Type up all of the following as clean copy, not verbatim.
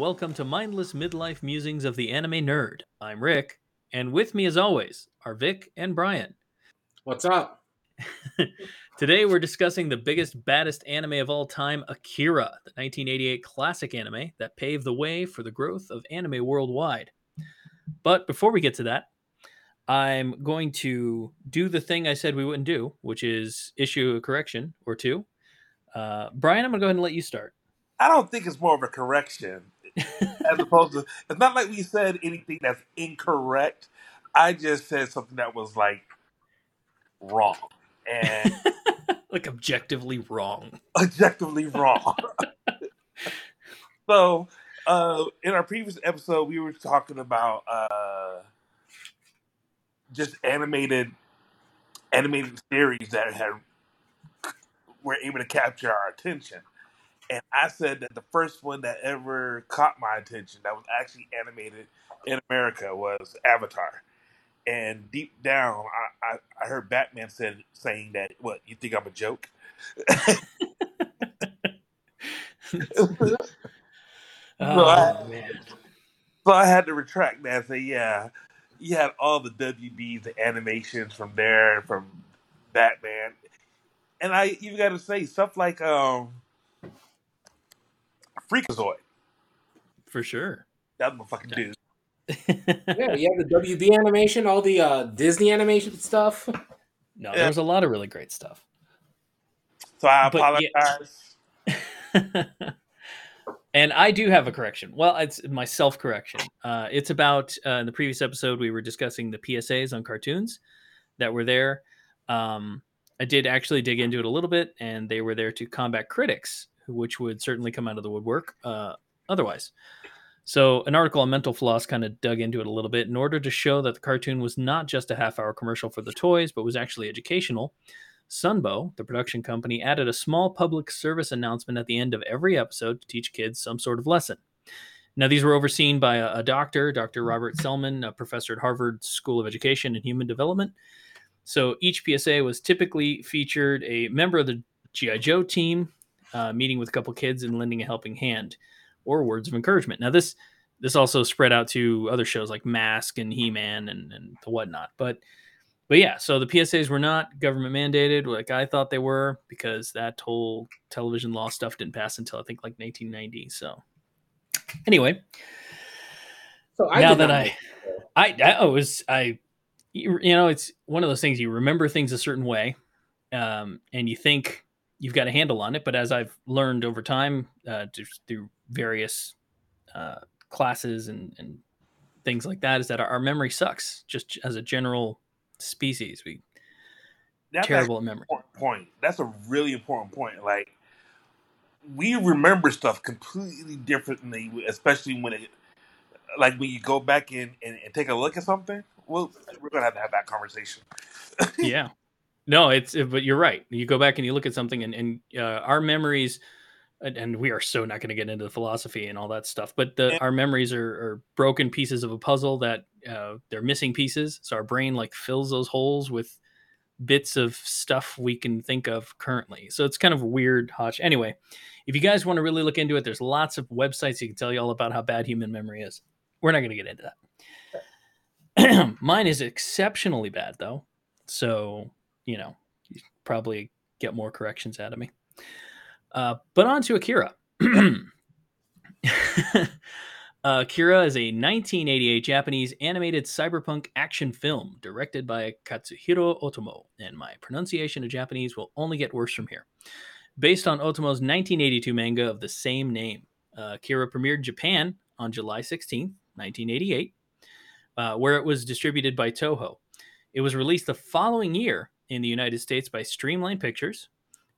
welcome to Mindless Midlife Musings of the Anime Nerd. I'm Rick, and with me as always are Vic and Brian. What's up? Today we're discussing the biggest, baddest anime of all time, Akira, the 1988 classic anime that paved the way for the growth of anime worldwide. But before we get to that, I'm going to do the thing I said we wouldn't do, which is issue a correction or two. Brian, I'm going to go ahead and let you start. I don't think it's more of a correction as opposed to, it's not like we said anything that's incorrect. I just said something that was like wrong. And like objectively wrong. Objectively wrong. So in our previous episode, we were talking about just animated series that were able to capture our attention. And I said that the first one that ever caught my attention that was actually animated in America was Avatar. And deep down, I heard Batman saying that, what, you think I'm a joke? So I had to retract that and say, yeah, you had all the WBs, the animations from there, from Batman. And I even got to say, stuff like Freakazoid. For sure. That motherfucking dude. Yeah, you have the WB animation, all the Disney animation stuff. No, there was a lot of really great stuff. So I apologize. Yeah. And I do have a correction. Well, it's my self-correction. It's about, in the previous episode, we were discussing the PSAs on cartoons that were there. I did actually dig into it a little bit, and they were there to combat critics, which would certainly come out of the woodwork otherwise. So an article on Mental Floss kind of dug into it a little bit in order to show that the cartoon was not just a half-hour commercial for the toys, but was actually educational. Sunbow, the production company, added a small public service announcement at the end of every episode to teach kids some sort of lesson. Now, these were overseen by a doctor, Dr. Robert Selman, a professor at Harvard School of Education and Human Development. So each PSA was typically featured a member of the G.I. Joe team meeting with a couple kids and lending a helping hand or words of encouragement. Now, this also spread out to other shows like Mask and He-Man and the whatnot. But yeah, so the PSAs were not government mandated like I thought they were, because that whole television law stuff didn't pass until I think like 1990. So anyway, it's one of those things, you remember things a certain way and you think you've got a handle on it. But as I've learned over time through various classes and things like that, is that our memory sucks just as a general species. That's terrible at memory. Point. That's a really important point. Like, we remember stuff completely differently, especially when you go back in and take a look at something. Well, we're going to have that conversation. Yeah. No, but you're right. You go back and you look at something and our memories, and we are so not going to get into the philosophy and all that stuff, but our memories are broken pieces of a puzzle that they're missing pieces. So our brain fills those holes with bits of stuff we can think of currently. So it's kind of weird hodge. Anyway, if you guys want to really look into it, there's lots of websites you can tell you all about how bad human memory is. We're not going to get into that. Mine is exceptionally bad though. So, you probably get more corrections out of me. But on to Akira. Akira is a 1988 Japanese animated cyberpunk action film directed by Katsuhiro Otomo, and my pronunciation of Japanese will only get worse from here. Based on Otomo's 1982 manga of the same name, Akira premiered in Japan on July 16th, 1988, where it was distributed by Toho. It was released the following year in the United States by Streamline Pictures,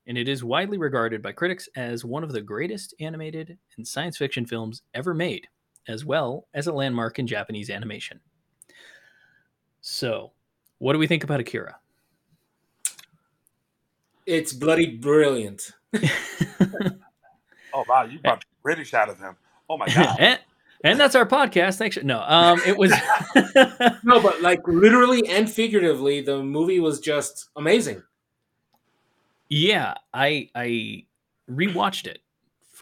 and it is widely regarded by critics as one of the greatest animated and science fiction films ever made, as well as a landmark in Japanese animation. So, what do we think about Akira? It's bloody brilliant. Oh, wow, you brought the British out of him. Oh, my God. And that's our podcast. Thanks. No, it was... No, but literally and figuratively, the movie was just amazing. Yeah, I rewatched it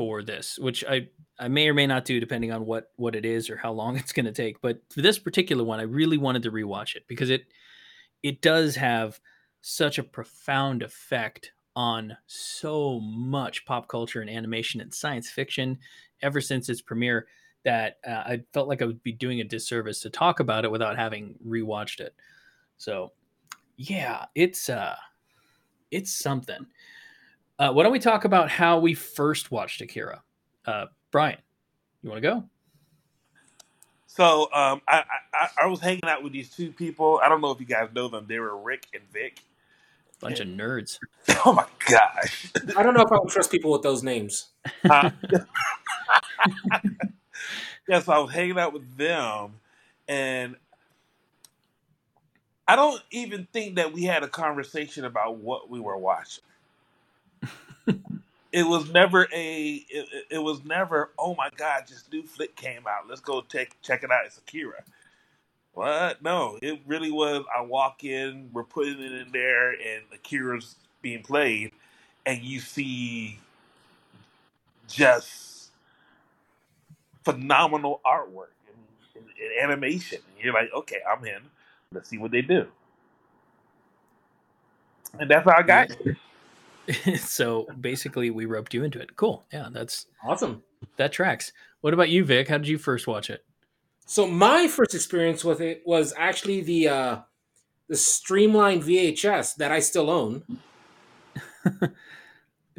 for this, which I may or may not do depending on what it is or how long it's going to take. But for this particular one, I really wanted to rewatch it because it does have such a profound effect on so much pop culture and animation and science fiction ever since its premiere that I felt like I would be doing a disservice to talk about it without having rewatched it. So yeah, it's something. Why don't we talk about how we first watched Akira? Brian, you want to go? So I was hanging out with these two people. I don't know if you guys know them. They were Rick and Vic. Bunch of nerds. Oh, my gosh. I don't know if I would trust people with those names. Yeah, so I was hanging out with them, and I don't even think that we had a conversation about what we were watching. It was never oh my God, this new flick came out. Let's go check it out. It's Akira. What? No, it really was. I walk in, we're putting it in there, and Akira's being played, and you see just phenomenal artwork and animation. And you're like, okay, I'm in. Let's see what they do. And that's how I got here. So basically we roped you into it. Cool. Yeah, that's awesome. That tracks. What about you, Vic? How did you first watch it? So my first experience with it was actually the Streamline VHS that I still own.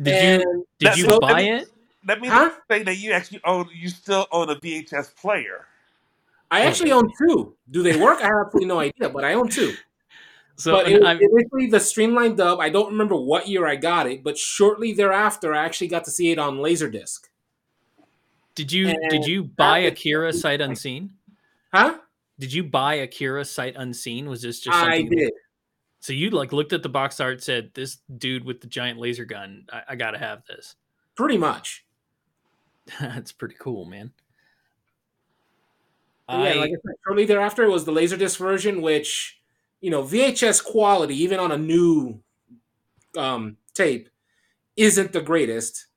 Did you buy it? Let me say that you still own a VHS player. I actually own two. Do they work? I have absolutely no idea, but I own two. So but initially the Streamline dub, I don't remember what year I got it, but shortly thereafter, I actually got to see it on Laserdisc. Did you buy Akira sight unseen? Huh? Did you buy Akira sight unseen? Was this just something I did? So you looked at the box art, said, "This dude with the giant laser gun, I gotta have this." Pretty much. That's pretty cool, man. Yeah, like I said, shortly thereafter it was the Laserdisc version, which. You know, VHS quality, even on a new tape, isn't the greatest.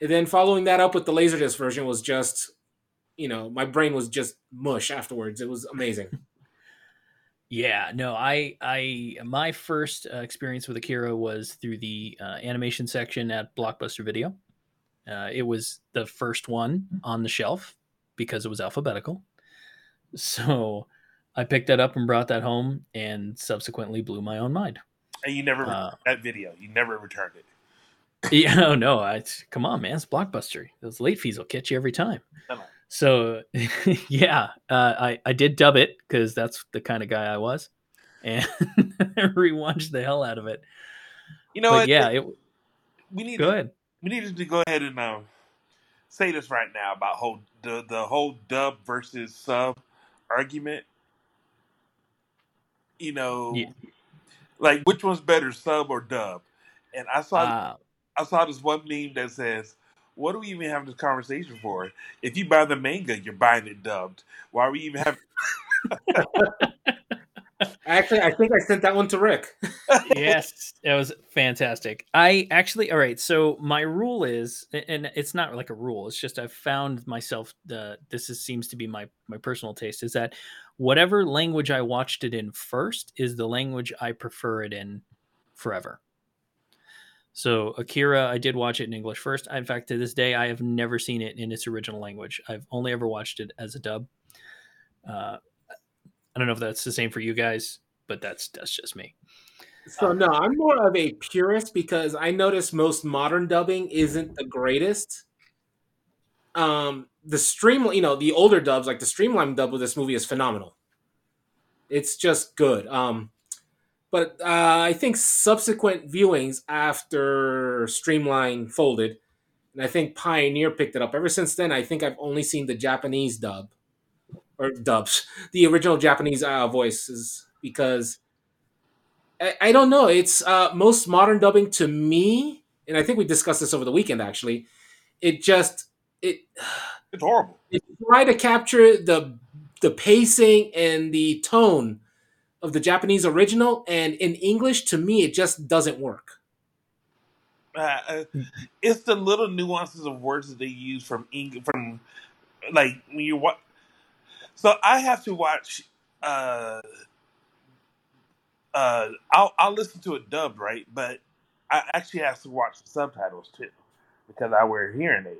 And then following that up with the Laserdisc version was just, my brain was just mush afterwards. It was amazing. Yeah, no, my first experience with Akira was through the animation section at Blockbuster Video. It was the first one on the shelf because it was alphabetical. So I picked that up and brought that home and subsequently blew my own mind. And you never returned that video. You never returned it. Yeah, no. Come on, man. It's Blockbuster. Those late fees will catch you every time. So, yeah, I did dub it because that's the kind of guy I was. And I rewatched the hell out of it. We needed to go ahead and say this right now about the whole dub versus sub argument. Which one's better, sub or dub? And I saw this one meme that says, "What do we even have this conversation for? If you buy the manga, you're buying it dubbed. Why are we even having?" Actually, I think I sent that one to Rick. Yes, that was fantastic. All right. So my rule is, and it's not like a rule. It's just I've found myself. Seems to be my personal taste is that whatever language I watched it in first is the language I prefer it in forever. So Akira, I did watch it in English first. In fact, to this day, I have never seen it in its original language. I've only ever watched it as a dub. I don't know if that's the same for you guys, but that's just me. So no, I'm more of a purist because I notice most modern dubbing isn't the greatest. The older dubs, like the Streamline dub of this movie is phenomenal. It's just good. But I think subsequent viewings after Streamline folded, and I think Pioneer picked it up. Ever since then, I think I've only seen the Japanese dub. Or dubs, the original Japanese voices, because I don't know. It's most modern dubbing to me, and I think we discussed this over the weekend. Actually, it's horrible. It tried to capture the pacing and the tone of the Japanese original, and in English, to me, it just doesn't work. It's the little nuances of words that they use from English, from like when you watch. So I have to watch. I'll listen to it dubbed, right? But I actually have to watch the subtitles too, because I wear hearing aids.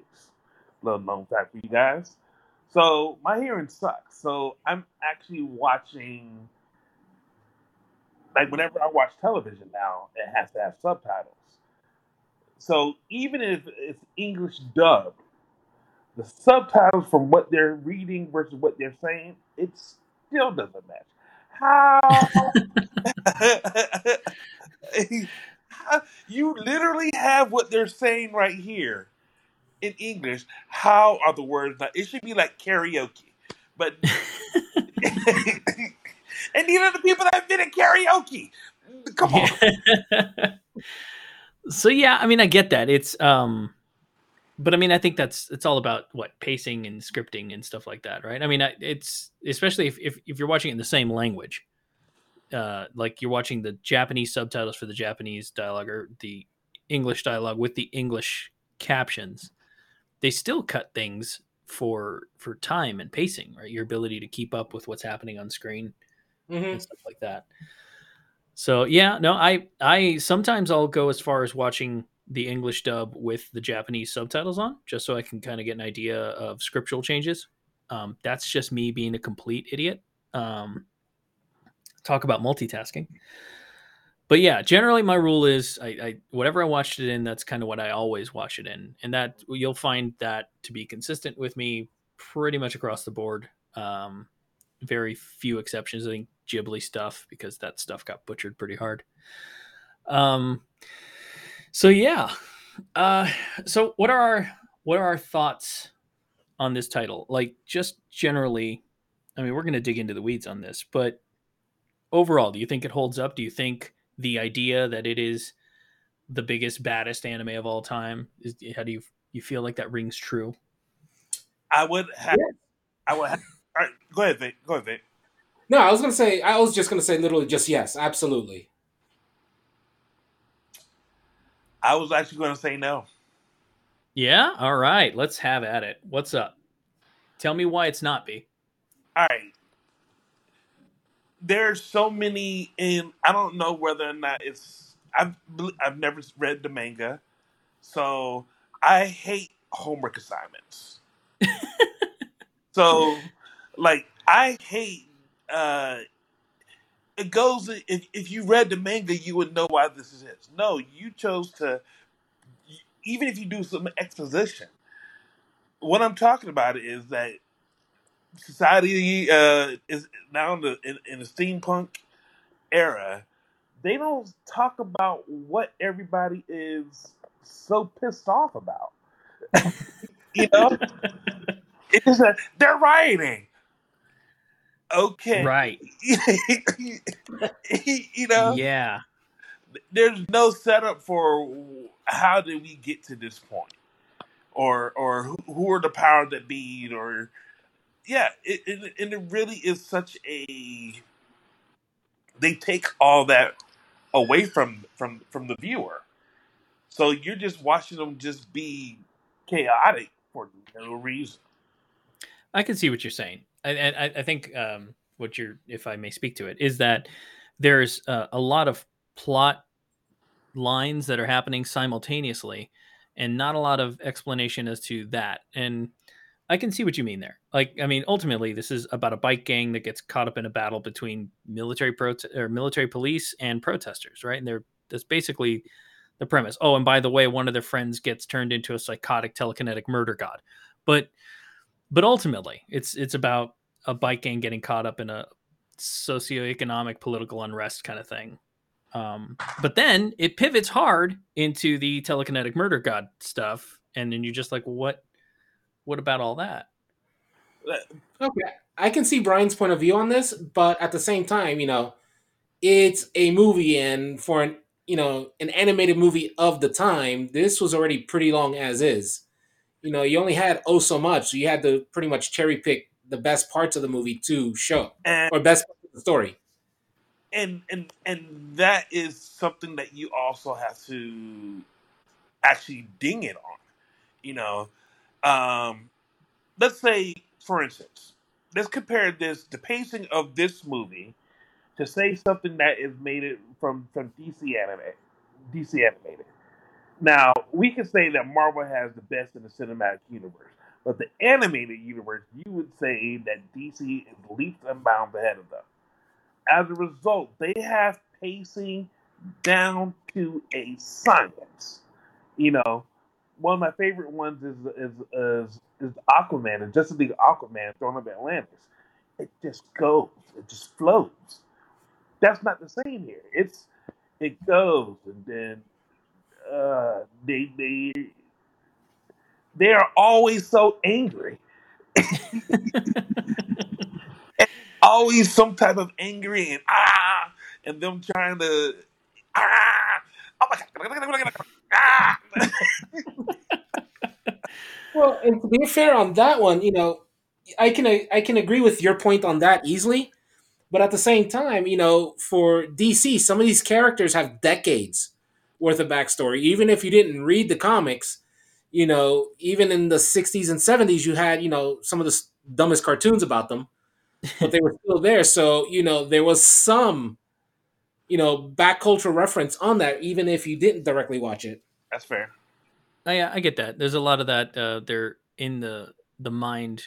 Little long time for you guys. So my hearing sucks. So I'm actually watching. Like whenever I watch television now, it has to have subtitles. So even if it's English dubbed, the subtitles from what they're reading versus what they're saying, it still doesn't match. How you literally have what they're saying right here in English. How are the words not? It should be like karaoke, but and these are the people that have been in karaoke. Come on. Yeah. So yeah, I mean, I get that. It's but I mean, I think it's all about what pacing and scripting and stuff like that, right? I mean, it's especially if you're watching it in the same language, like you're watching the Japanese subtitles for the Japanese dialogue or the English dialogue with the English captions, they still cut things for time and pacing, right? Your ability to keep up with what's happening on screen and stuff like that. So yeah, no, I sometimes I'll go as far as watching the English dub with the Japanese subtitles on, just so I can kind of get an idea of scriptural changes. That's just me being a complete idiot. Talk about multitasking. But yeah, generally my rule is I whatever I watched it in, that's kind of what I always watch it in, and that you'll find that to be consistent with me pretty much across the board. Very few exceptions. I think Ghibli stuff, because that stuff got butchered pretty hard. So yeah. So what are our thoughts on this title? Like just generally, I mean, we're going to dig into the weeds on this, but overall, do you think it holds up? Do you think the idea that it is the biggest, baddest anime of all time is, how do you feel like that rings true? I would have, all right, go ahead, Vic. No, I was just going to say literally just yes, absolutely. I was actually going to say no. Yeah? All right. Let's have at it. What's up? Tell me why it's not B. All right. There's so many, and I don't know whether or not it's... I've never read the manga, so I hate homework assignments. So, like, I hate... it goes, if you read the manga, you would know why this is. No, you chose to, even if you do some exposition, what I'm talking about is that society is now in the steampunk era. They don't talk about what everybody is so pissed off about. You know? It's like, they're rioting. Okay. Right. You know? Yeah. There's no setup for how did we get to this point, or who are the power that be, or yeah, and it really is such a. They take all that away from the viewer, so you're just watching them just be chaotic for no reason. I can see what you're saying. And I think what you're, if I may speak to it, is that there's a lot of plot lines that are happening simultaneously and not a lot of explanation as to that. And I can see what you mean there. Like, I mean, ultimately, this is about a bike gang that gets caught up in a battle between military police and protesters, right? And that's basically the premise. Oh, and by the way, one of their friends gets turned into a psychotic telekinetic murder god. But ultimately, it's about a bike gang getting caught up in a socioeconomic political unrest kind of thing. But then it pivots hard into the telekinetic murder god stuff. And then you're just like, what about all that? Okay, I can see Brian's point of view on this, but at the same time, you know, it's a movie, and for an animated movie of the time, this was already pretty long as is. You know, you only had so much, so you had to pretty much cherry pick the best parts of the movie to show, or best parts of the story. And that is something that you also have to actually ding it on, you know. Let's say, for instance, let's compare this, the pacing of this movie, to say something that is made it from DC animated. Now, we can say that Marvel has the best in the cinematic universe, but the animated universe, you would say that DC is leaps and bounds ahead of them. As a result, they have pacing down to a science. You know, one of my favorite ones is Aquaman, and Justice League Aquaman, Throne of Atlantis. It just goes. It just flows. That's not the same here. It goes, and then they are always so angry. Always some type of angry and and them trying to oh my God. Well, and to be fair on that one, you know, I can agree with your point on that easily, but at the same time, you know, for DC, some of these characters have decades worth of backstory. Even if you didn't read the comics, you know, even in the 60s and 70s, you had, you know, some of the dumbest cartoons about them, but they were still there. So, you know, there was some, you know, back cultural reference on that, even if you didn't directly watch it. That's fair. I get that. There's a lot of that. They're in the mind,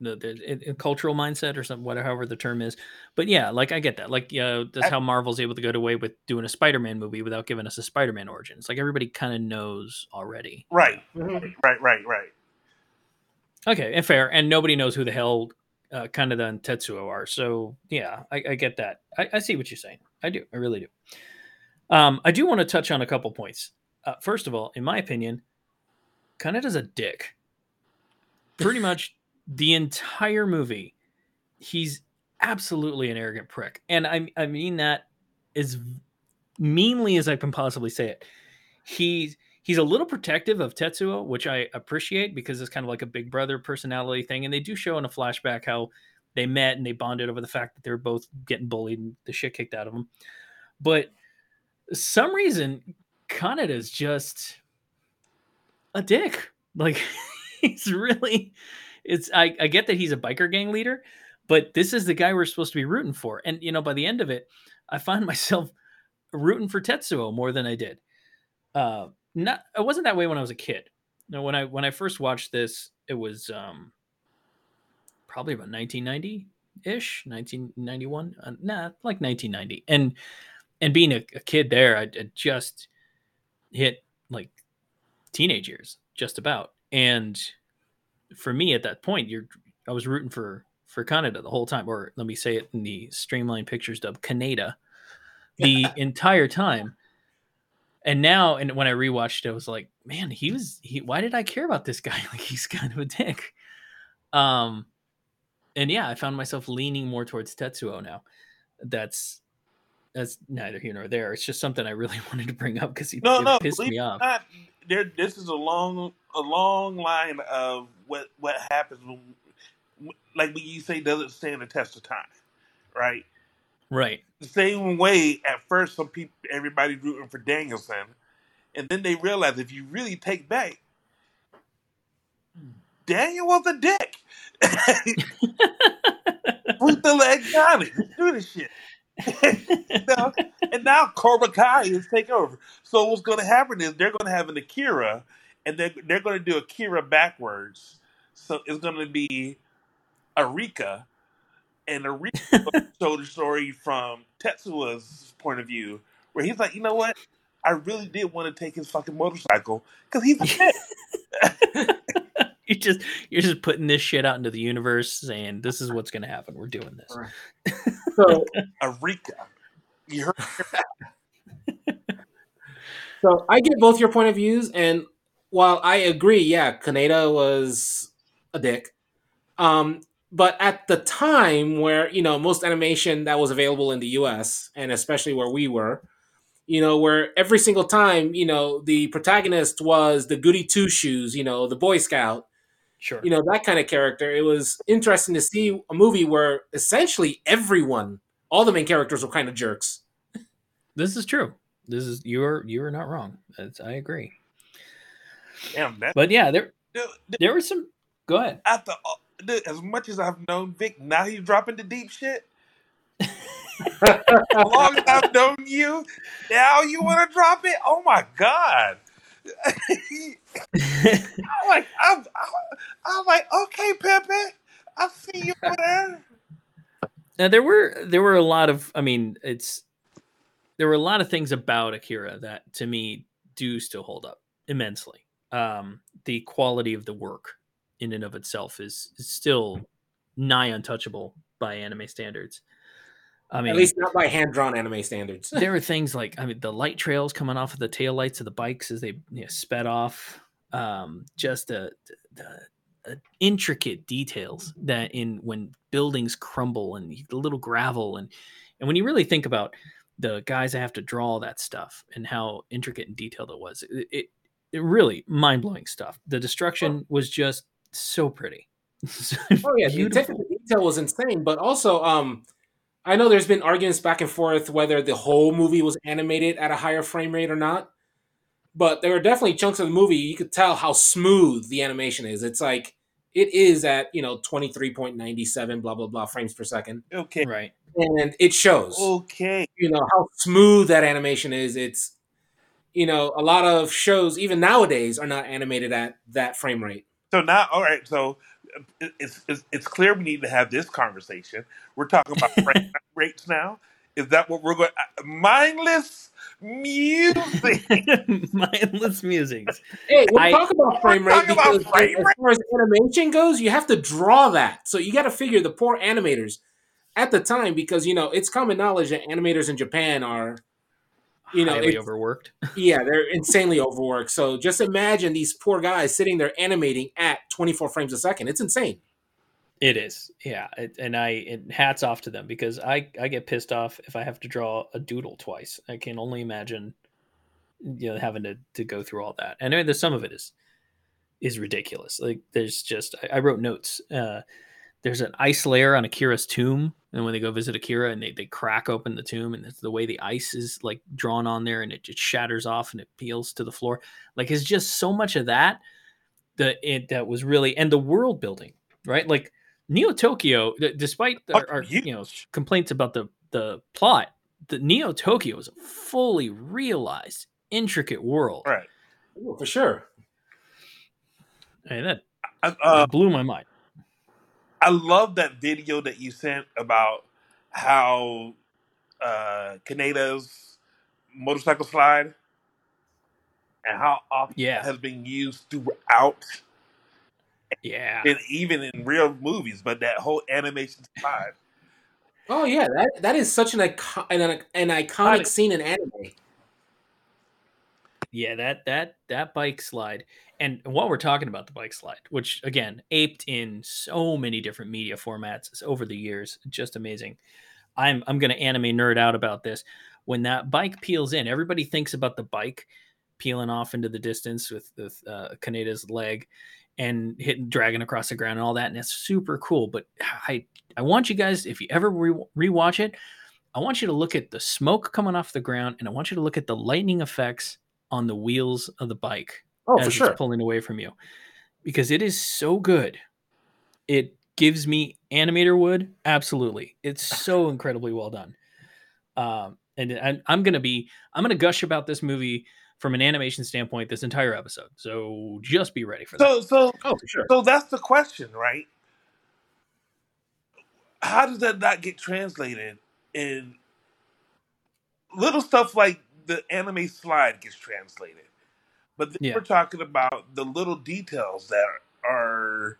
the cultural mindset or something, whatever, however the term is. But yeah, like I get that. Like, that's how Marvel's able to get away with doing a Spider-Man movie without giving us a Spider-Man origin. It's like everybody kind of knows already. Right. Mm-hmm. Right. Okay, and fair. And nobody knows who the hell Kaneda and Tetsuo are. So yeah, I get that. I see what you're saying. I do. I really do. I do want to touch on a couple points. First of all, in my opinion, Kaneda's a dick. Pretty much the entire movie, he's absolutely an arrogant prick. And I mean that as meanly as I can possibly say it. He's a little protective of Tetsuo, which I appreciate because it's kind of like a big brother personality thing. And they do show in a flashback how they met and they bonded over the fact that they were both getting bullied and the shit kicked out of them. But for some reason, Kaneda's just a dick. Like, he's really... I get that he's a biker gang leader, but this is the guy we're supposed to be rooting for. And, you know, by the end of it, I find myself rooting for Tetsuo more than I did. It wasn't that way when I was a kid. No, when I first watched this, it was probably about 1990-ish, 1991. Like 1990. And being a kid there, I just hit like teenage years, just about. And for me at that point, I was rooting for Kaneda the whole time, or let me say it in the Streamline Pictures dub, Kaneda, the entire time. And now, and when I rewatched it, I was like, man, why did I care about this guy? Like, he's kind of a dick. And yeah, I found myself leaning more towards Tetsuo now. That's neither here nor there. It's just something I really wanted to bring up because it pissed me off. This is a long line of what happens when you say doesn't stand the test of time, right? Right. The same way at first everybody's rooting for Danielson, and then they realize if you really take back, Daniel was a dick. Put the leg down it. Do this shit. And now Cobra Kai is taking over. So what's going to happen is they're going to have an Akira, and they're going to do Akira backwards. So it's going to be Arika, and Arika told the story from Tetsuo's point of view, where he's like, you know what? I really did want to take his fucking motorcycle because he's a kid. You're just putting this shit out into the universe, saying this is what's going to happen. We're doing this. Right. So, Arika, you heard. So I get both your point of views, and while I agree, yeah, Kaneda was a dick. But at the time, where you know most animation that was available in the U.S. and especially where we were, you know, where every single time, you know, the protagonist was the goody two shoes, you know, the Boy Scout. Sure. You know, that kind of character. It was interesting to see a movie where essentially everyone, all the main characters were kind of jerks. This is true. You're not wrong. I agree. Damn, that. But yeah, there were some. Go ahead. After all, dude, as much as I've known Vic, now he's dropping the deep shit. As long as I've known you, now you want to drop it? Oh my god! I'm like, okay, Pepe, I'll see you there. Now there were a lot of, I mean, there were a lot of things about Akira that to me do still hold up immensely. The quality of the work in and of itself is still nigh untouchable by anime standards. I mean, at least not by hand-drawn anime standards. There were things like, I mean, the light trails coming off of the taillights of the bikes as they sped off. Just the intricate details that when buildings crumble and the little gravel. And when you really think about the guys that have to draw that stuff and how intricate and detailed it was, it really mind-blowing stuff. The destruction was just so pretty. Oh, yeah. Beautiful. The detail was insane, but also... I know there's been arguments back and forth whether the whole movie was animated at a higher frame rate or not, but there are definitely chunks of the movie you could tell how smooth the animation is. It's like it is at 23.97 blah blah blah frames per second. Okay, right, and it shows. Okay, how smooth that animation is. It's a lot of shows even nowadays are not animated at that frame rate. So now, all right, so. It's clear we need to have this conversation. We're talking about frame rates now. Is that what we're going? Mindless music. Mindless music. Hey, we'll talk about frame rate because as far as animation goes, you have to draw that. So you got to figure the poor animators at the time, because it's common knowledge that animators in Japan are overworked. Yeah, they're insanely overworked. So just imagine these poor guys sitting there animating at 24 frames a second. It's insane. It is. Yeah. And hats off to them, because I get pissed off if I have to draw a doodle twice. I can only imagine, having to go through all that. And there's some of it is ridiculous. Like there's just, I wrote notes, there's an ice layer on Akira's tomb, and when they go visit Akira and they crack open the tomb, and it's the way the ice is like drawn on there, and it just shatters off and it peels to the floor. Like it's just so much of that was really, and the world building, right? Like Neo Tokyo, despite our complaints about the plot, the Neo Tokyo is a fully realized, intricate world. Right, ooh, for sure. And that blew my mind. I love that video that you sent about how Kaneda's motorcycle slide and how often it has been used throughout. Yeah. And even in real movies, but that whole animation slide. Oh, yeah. That is such an iconic scene in anime. Yeah, that bike slide. And while we're talking about the bike slide, which again aped in so many different media formats over the years, just amazing. I'm gonna anime nerd out about this. When that bike peels in, everybody thinks about the bike peeling off into the distance with Kaneda's leg and dragging across the ground and all that, and it's super cool. But I want you guys, if you ever rewatch it, I want you to look at the smoke coming off the ground, and I want you to look at the lightning effects on the wheels of the bike as it's pulling away from you, because it is so good. It gives me animator wood. Absolutely. It's so incredibly well done. And I'm going to gush about this movie from an animation standpoint this entire episode. So just be ready for that. So that's the question, right? How does that not get translated in little stuff like the anime slide gets translated, but then we're talking about the little details that are,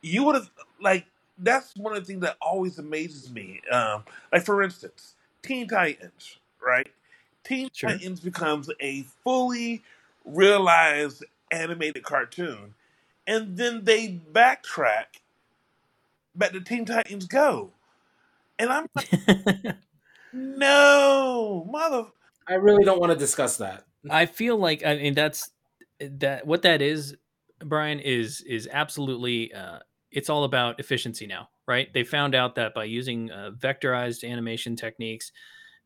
you would have, like, that's one of the things that always amazes me. Like for instance, Teen Titans, right? Teen Titans becomes a fully realized animated cartoon, and then they backtrack back to Teen Titans Go. And I'm like, no, mother. I really don't want to discuss that. I feel like, I mean, what that is, Brian, is absolutely, it's all about efficiency now, right? They found out that by using vectorized animation techniques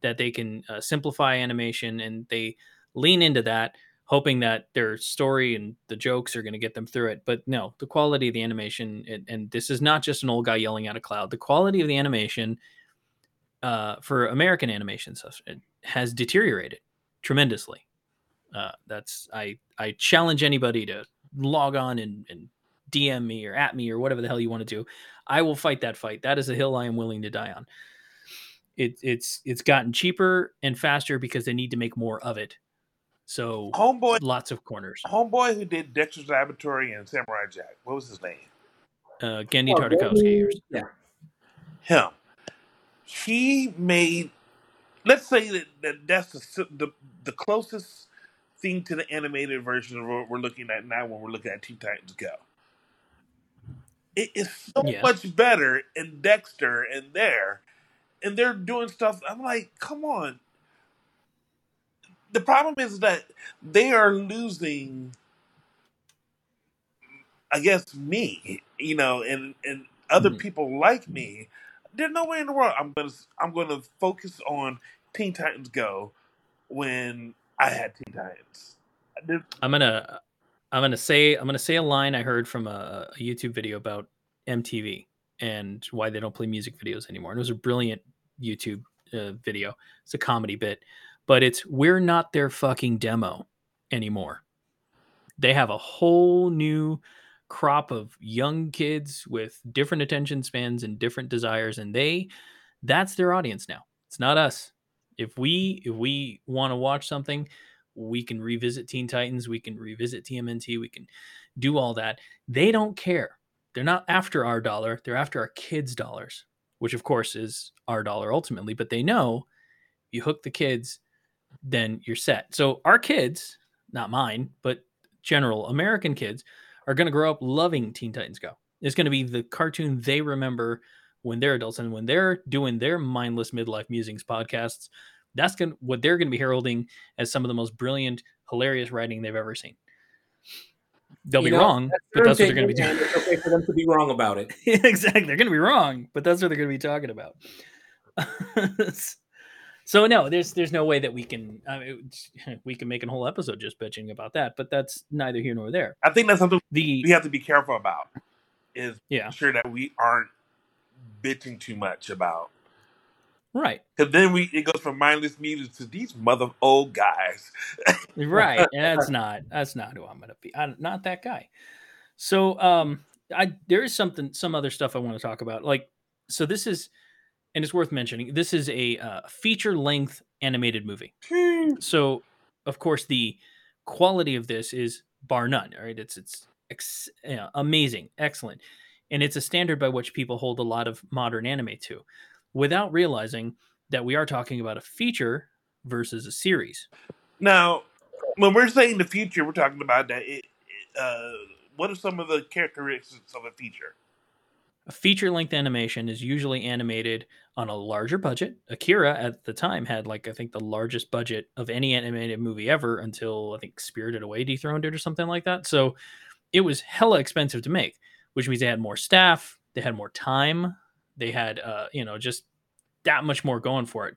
that they can simplify animation, and they lean into that hoping that their story and the jokes are going to get them through it. But no, the quality of the animation, and this is not just an old guy yelling at a cloud, the quality of the animation for American animation stuff, it has deteriorated tremendously. I challenge anybody to log on and DM me or at me or whatever the hell you want to do. I will fight that fight. That is a hill I am willing to die on. It's gotten cheaper and faster because they need to make more of it. So homeboy, lots of corners. Homeboy who did Dexter's Laboratory and Samurai Jack. What was his name? Genndy Tartakovsky. Yeah. Him. He made, let's say that that's the closest thing to the animated version of what we're looking at now when we're looking at Teen Titans Go. It is so much better in Dexter and there. And they're doing stuff. I'm like, come on. The problem is that they are losing, I guess, me, and other people like me. There's no way in the world I'm gonna focus on Teen Titans Go when I had Teen Titans. I'm gonna say a line I heard from a YouTube video about MTV and why they don't play music videos anymore. And it was a brilliant YouTube video. It's a comedy bit. But it's, we're not their fucking demo anymore. They have a whole new crop of young kids with different attention spans and different desires. And that's their audience now. It's not us. If we want to watch something, we can revisit Teen Titans. We can revisit TMNT. We can do all that. They don't care. They're not after our dollar. They're after our kids' dollars, which of course is our dollar ultimately. But they know you hook the kids, then you're set. So our kids, not mine, but general American kids, are going to grow up loving Teen Titans Go. It's going to be the cartoon they remember when they're adults, and when they're doing their mindless midlife musings podcasts, that's what they're going to be heralding as some of the most brilliant, hilarious writing they've ever seen. They'll be wrong, but that's what they're going to be doing. It's okay for them to be wrong about it. Exactly. They're going to be wrong, but that's what they're going to be talking about. So no, there's no way that we can we can make a whole episode just bitching about that, but that's neither here nor there. I think that's something we have to be careful about, is sure that we aren't bitching too much about. Right. Because then it goes from mindless music to these mother old guys. Right. That's not who I'm going to be. I'm not that guy. So there is some other stuff I want to talk about. Like, so this is, and it's worth mentioning, this is a feature-length animated movie. So, of course, the quality of this is bar none. Right? It's amazing, excellent, and it's a standard by which people hold a lot of modern anime to, without realizing that we are talking about a feature versus a series. Now, when we're saying the feature, we're talking about that. What are some of the characteristics of a feature? A feature-length animation is usually animated on a larger budget. Akira at the time had, I think, the largest budget of any animated movie ever until, I think, Spirited Away dethroned it or something like that. So it was hella expensive to make, which means they had more staff, they had more time, they had, just that much more going for it.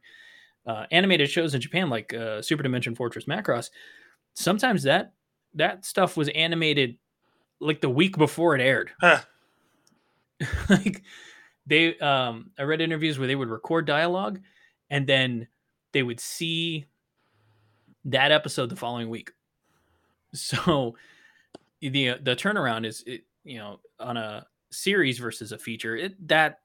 Animated shows in Japan, like Super Dimension Fortress Macross, sometimes that stuff was animated, the week before it aired. Huh. I read interviews where they would record dialogue and then they would see that episode the following week. So the turnaround is, on a series versus a feature, that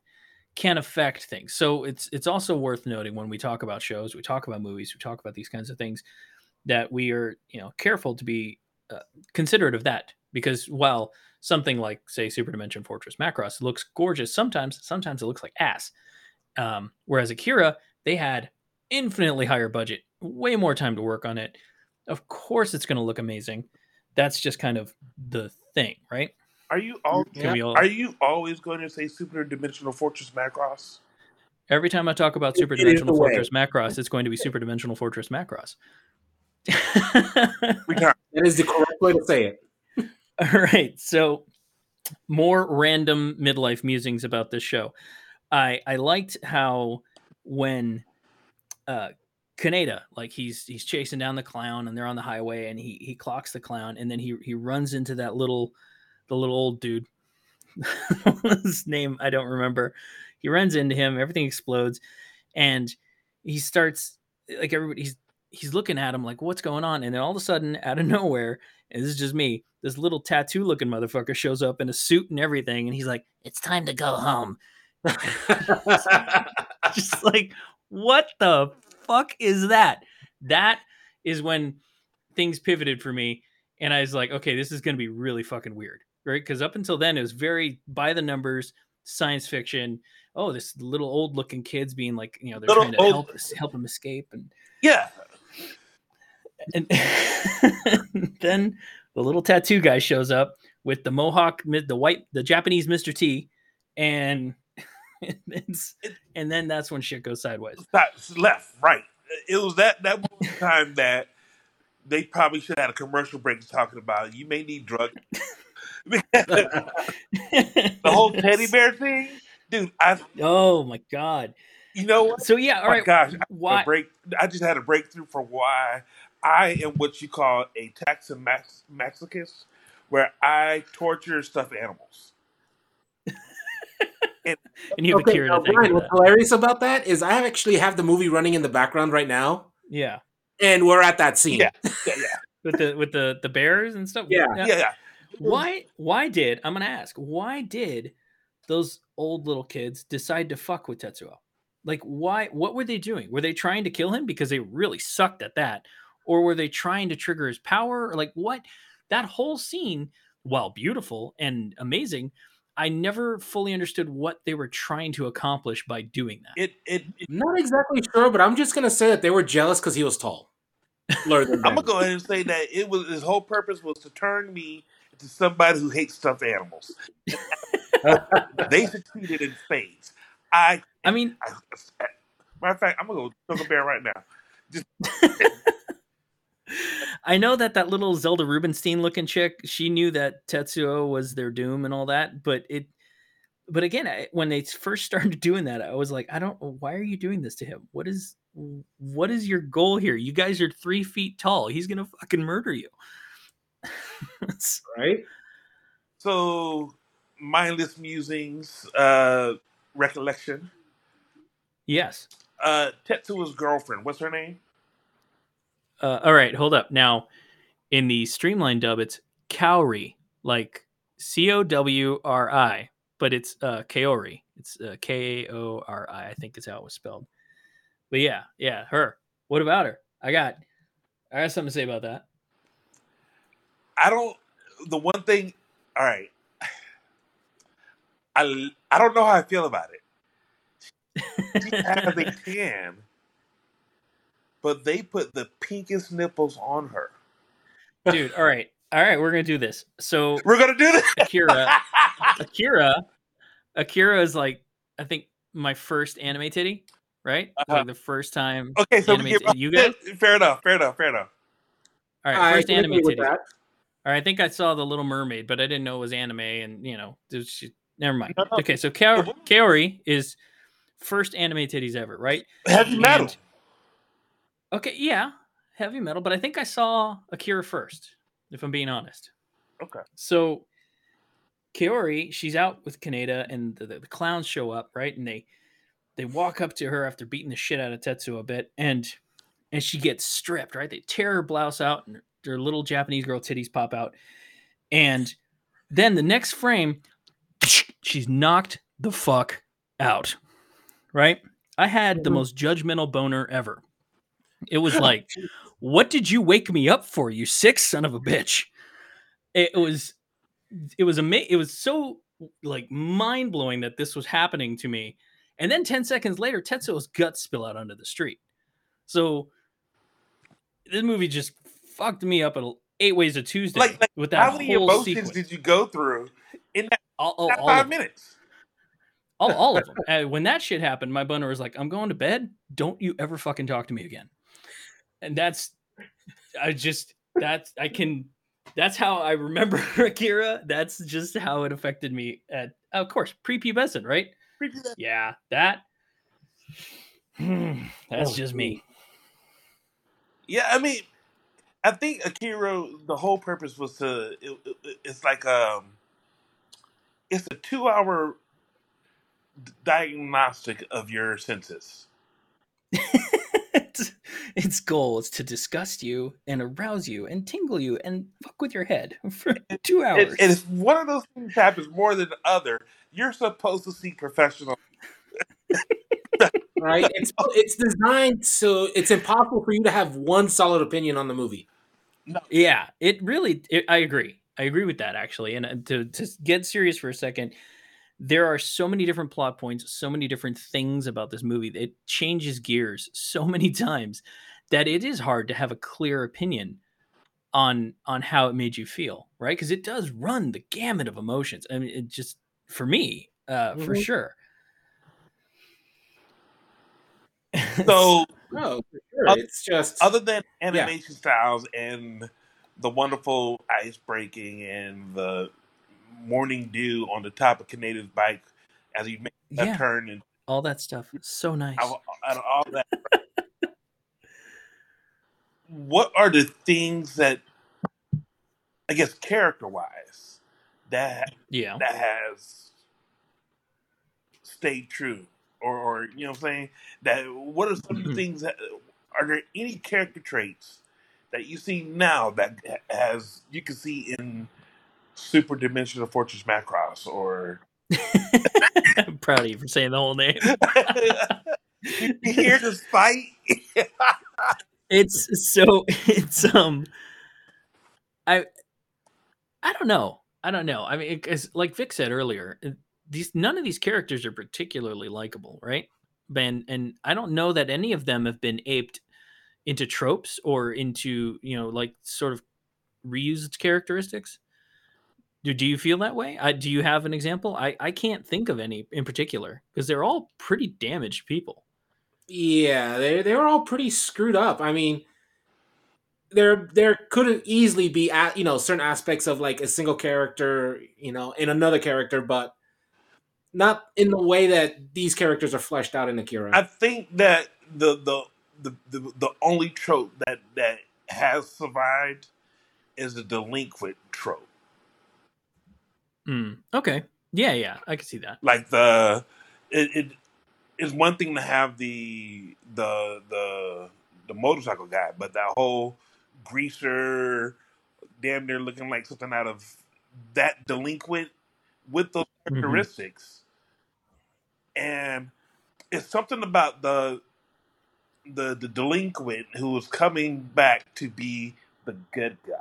can affect things. So it's also worth noting when we talk about shows, we talk about movies, we talk about these kinds of things, that we are, careful to be considerate of that, because while something like, say, Super Dimension Fortress Macross looks gorgeous sometimes it looks like ass. Whereas Akira, they had infinitely higher budget, way more time to work on it. Of course it's going to look amazing. That's just kind of the thing, right? Are you always going to say Super Dimensional Fortress Macross? Every time I talk about Super Dimensional Fortress Macross, it's going to be Super Dimensional Fortress Macross. That is the correct way to say it. All right, so more random midlife musings about this show. I liked how when Kaneda, like he's chasing down the clown and they're on the highway, and he clocks the clown, and then he runs into that little old dude. His name I don't remember. He runs into him, everything explodes, and he starts, like, everybody, he's looking at him like, what's going on? And then all of a sudden, out of nowhere, and this is just me, this little tattoo looking motherfucker shows up in a suit and everything, and he's like, it's time to go home. Just like, what the fuck is that? That is when things pivoted for me, and I was like, okay, this is going to be really fucking weird, right? Because up until then, it was very by the numbers science fiction. Oh, this little old looking kids being like, you know, they're little trying to help him escape, and yeah. And then the little tattoo guy shows up with the mohawk, the Japanese Mr. T, and then that's when shit goes sideways. Left, right. It was that one time that they probably should have had a commercial break talking about it. You may need drugs. The whole teddy bear thing, dude. Oh my god! You know what? So yeah, all right. Gosh, I just had a breakthrough for why I am what you call a taximaxicist, where I torture stuffed animals. And you have a cure to think about. What's hilarious about that is I actually have the movie running in the background right now. Yeah, and we're at that scene. Yeah. with the bears and stuff. Yeah. Why did I'm gonna ask, why did those old little kids decide to fuck with Tetsuo? Like, why? What were they doing? Were they trying to kill him because they really sucked at that, or were they trying to trigger his power? Like, what? That whole scene, while beautiful and amazing, I never fully understood what they were trying to accomplish by doing that. I'm not exactly sure, but I'm just gonna say that they were jealous because he was tall. I'm gonna go ahead and say that it was his whole purpose was to turn me to somebody who hates stuffed animals. They succeeded in spades. I mean, matter of fact, I'm gonna go choke a bear right now. I know that little Zelda Rubinstein looking chick, she knew that Tetsuo was their doom and all that, but again, when they first started doing that, I was like, why are you doing this to him? What is your goal here? You guys are 3 feet tall. He's gonna fucking murder you. Right. So, mindless musings, recollection. Yes. Tetsuo's girlfriend. What's her name? All right, hold up. Now, in the streamlined dub, it's Kaori, like Cowri, but it's Kaori. It's Kaori, I think is how it was spelled. But yeah, her. What about her? I got something to say about that. The one thing, all right, I don't know how I feel about it. She has a tan, but they put the pinkest nipples on her. Dude, all right, we're going to do this. So we're going to do this. Akira is, like, I think my first anime titty, right? Uh-huh. Like the first time. Okay, so you guys? Fair enough. All right, first anime titty. I think I saw The Little Mermaid, but I didn't know it was anime, and, you know, never mind. Okay, so Kaori is first anime titties ever, right? Heavy metal. Okay, yeah, heavy metal, but I think I saw Akira first, if I'm being honest. Okay. So Kaori, she's out with Kaneda, and the clowns show up, right? And they walk up to her after beating the shit out of Tetsuo a bit, and she gets stripped, right? They tear her blouse out, and their little Japanese girl titties pop out. And then the next frame, she's knocked the fuck out. Right? I had the most judgmental boner ever. It was like, what did you wake me up for, you sick son of a bitch? It was amazing. It was so, like, mind blowing that this was happening to me. And then 10 seconds later, Tetsuo's guts spill out onto the street. So this movie just fucked me up at 8 ways to Tuesday. Like, with that, how many emotions did you go through in that all 5 minutes? All of them. When that shit happened, my boner was like, "I'm going to bed. Don't you ever fucking talk to me again." And that's how I remember Akira. That's just how it affected me. Of course, prepubescent, right? Prepubescent. Yeah, that's just me. Yeah, I mean, I think Akira, the whole purpose was to, it's a 2-hour diagnostic of your senses. Its goal is to disgust you and arouse you and tingle you and fuck with your head for 2 hours. And if one of those things happens more than the other, you're supposed to seek professional. Right? It's designed so it's impossible for you to have one solid opinion on the movie. No. Yeah, it really, I agree. I agree with that, actually. And to get serious for a second, there are so many different plot points, so many different things about this movie. It changes gears so many times that it is hard to have a clear opinion on how it made you feel, right? Because it does run the gamut of emotions. I mean, it just, for me, for sure. So, no, for sure. It's just other than animation styles and the wonderful ice breaking and the morning dew on the top of Kaneda's bike as he makes a turn and all that stuff. So nice. Out of all that, right? What are the things that, I guess, character wise, that has stayed true? Or you know what I'm saying? What are some of the things that, are there any character traits that you see now that has you can see in Super Dimension Fortress Macross? Or I'm proud of you for saying the whole name. You hear this fight? I don't know. I mean, it's like Vic said earlier, none of these characters are particularly likable, right? And I don't know that any of them have been aped into tropes or into, like sort of reused characteristics. Do you feel that way? Do you have an example? I can't think of any in particular because they're all pretty damaged people. Yeah, they're all pretty screwed up. I mean, there couldn't easily be, certain aspects of like a single character, in another character, but not in the way that these characters are fleshed out in Akira. I think that the only trope that has survived is the delinquent trope. Okay. Yeah. I can see that. Like it is one thing to have the motorcycle guy, but that whole greaser, damn near looking like something out of that delinquent with those characteristics. And it's something about the delinquent who was coming back to be the good guy.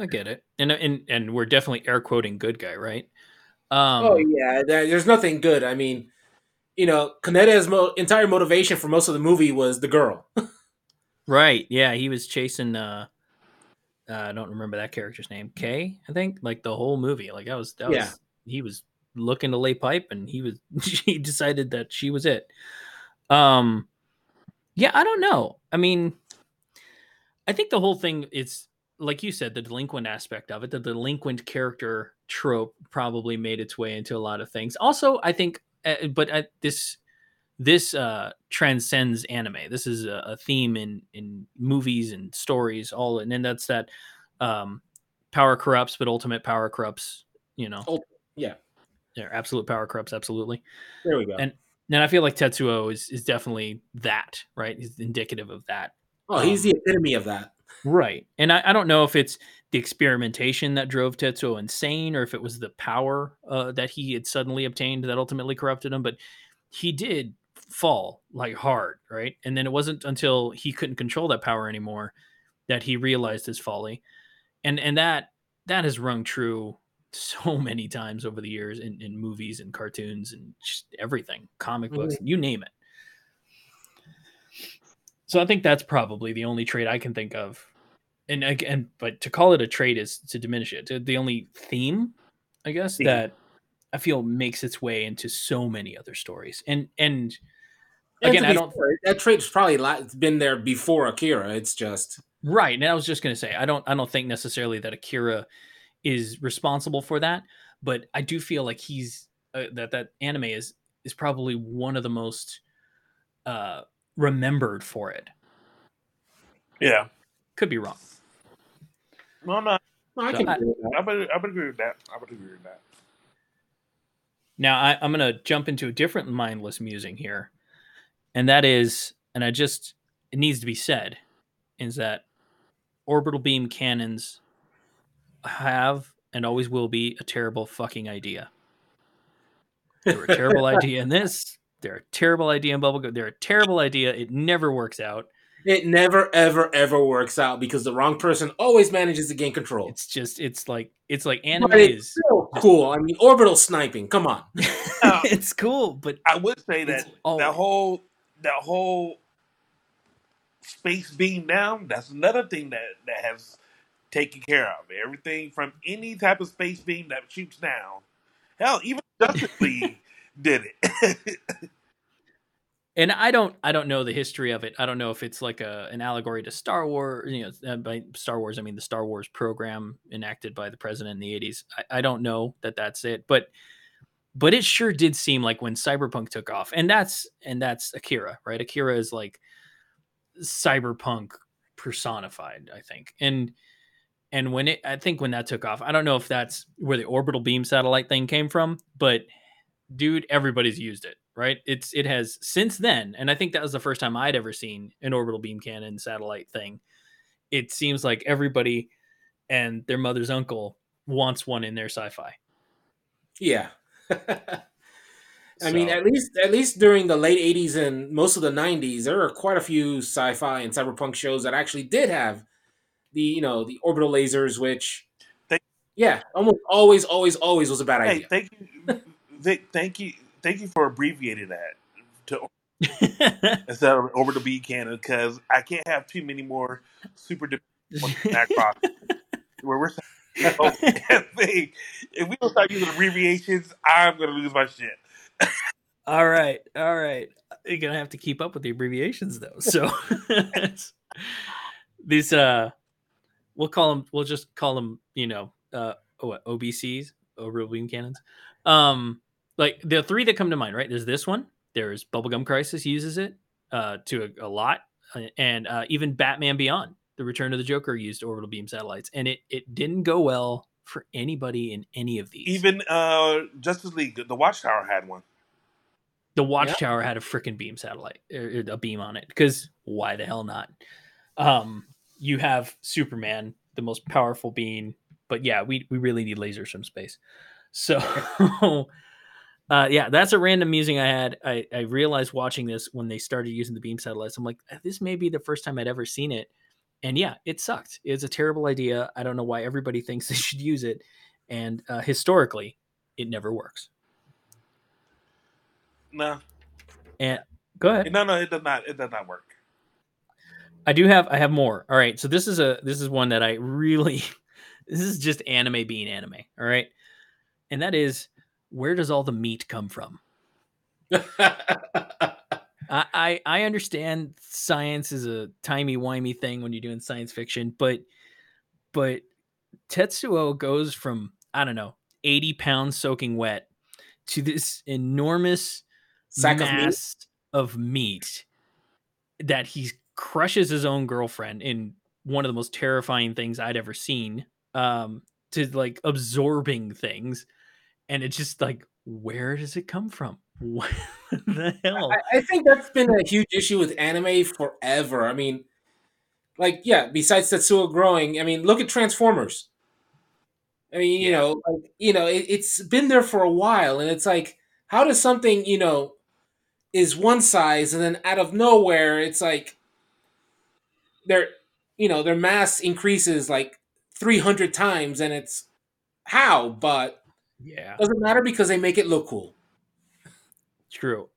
I get it, and we're definitely air quoting "good guy," right? There's nothing good. I mean, Kaneda's entire motivation for most of the movie was the girl, right? Yeah, he was chasing. I don't remember that character's name. Kei, I think. Like the whole movie, like he was looking to lay pipe, and she decided that she was it. I don't know. I mean, I think the whole thing is, like you said, the delinquent aspect of it, the delinquent character trope probably made its way into a lot of things. Also, I think, this transcends anime. This is a theme in movies and stories, all, and then that's that power corrupts, but ultimate power corrupts, absolute power corrupts, absolutely. There we go. And I feel like Tetsuo is definitely that, right? He's indicative of that. Oh, he's the epitome of that. Right. And I don't know if it's the experimentation that drove Tetsuo insane or if it was the power that he had suddenly obtained that ultimately corrupted him, but he did fall like hard, right? And then it wasn't until he couldn't control that power anymore that he realized his folly. And that has rung true so many times over the years in movies and cartoons and just everything, comic books, you name it. So I think that's probably the only trait I can think of. And again, but to call it a trait is to diminish it. The only theme, I guess, that I feel makes its way into so many other stories. And again, I don't... Fair, that trait's probably been there before Akira. It's just... Right. And I was just going to say, I don't think necessarily that Akira is responsible for that, but I do feel like he's that anime is probably one of the most remembered for it, Yeah. Could be wrong. Well, no. I would agree with that. Now, I'm going to jump into a different mindless musing here. And that is, and I just, it needs to be said, is that orbital beam cannons have and always will be a terrible fucking idea. They were a terrible idea in this. They're a terrible idea in Bubblegum. They're a terrible idea. It never works out. It never, ever, ever works out because the wrong person always manages to gain control. It's just, it's like anime but it's still is cool. I mean, orbital sniping. Come on, it's cool. But I would say that that whole space beam down. That's another thing that has taken care of everything from any type of space beam that shoots down. Hell, even Justice League did it. And I don't know the history of it. I don't know if it's like an allegory to Star Wars. You know, by Star Wars I mean the Star Wars program enacted by the president in the 80s. I don't know that that's it, but it sure did seem like when Cyberpunk took off, and that's Akira, right? Akira is like Cyberpunk personified, I think, and when it, I think when that took off, I don't know if that's where the orbital beam satellite thing came from, but dude, everybody's used it. Right. It has since then. And I think that was the first time I'd ever seen an orbital beam cannon satellite thing. It seems like everybody and their mother's uncle wants one in their sci-fi. Yeah. I mean, at least during the late 80s and most of the 90s, there were quite a few sci-fi and cyberpunk shows that actually did have the orbital lasers, which almost always was a bad idea. Thank you. Vic, Thank you for abbreviating that to instead of orbital beam cannon, because I can't have too many more Super Dimension Macross where we're thing. If we don't start using abbreviations, I'm gonna lose my shit. All right. You're gonna have to keep up with the abbreviations though. So these we'll just call them OBCs, orbital beam cannons. Like there are three that come to mind, right? There's this one. There's Bubblegum Crisis uses it to a lot, and even Batman Beyond, The Return of the Joker used orbital beam satellites, and it didn't go well for anybody in any of these. Even Justice League, the Watchtower had one. The Watchtower had a freaking beam satellite, a beam on it, because why the hell not? You have Superman, the most powerful being, but yeah, we really need lasers from space, so. That's a random musing I had. I realized watching this when they started using the beam satellites. I'm like, this may be the first time I'd ever seen it. And yeah, it sucked. It's a terrible idea. I don't know why everybody thinks they should use it. And historically, it never works. No. And go ahead. No, it does not. It does not work. I have more. All right. So this is one that I really, this is just anime being anime. All right. And that is, where does all the meat come from? I understand science is a timey-wimey thing when you're doing science fiction, but Tetsuo goes from, I don't know, 80 pounds soaking wet to this enormous mass of meat that he crushes his own girlfriend in one of the most terrifying things I'd ever seen, to like absorbing things. And it's just like, where does it come from? What the hell? I think that's been a huge issue with anime forever. I mean, like, yeah, besides Tetsuo growing, I mean, look at Transformers. I mean, it's been there for a while. And it's like, how does something, is one size and then out of nowhere, it's like their mass increases like 300 times and it's how, but. Yeah. Doesn't matter because they make it look cool. True.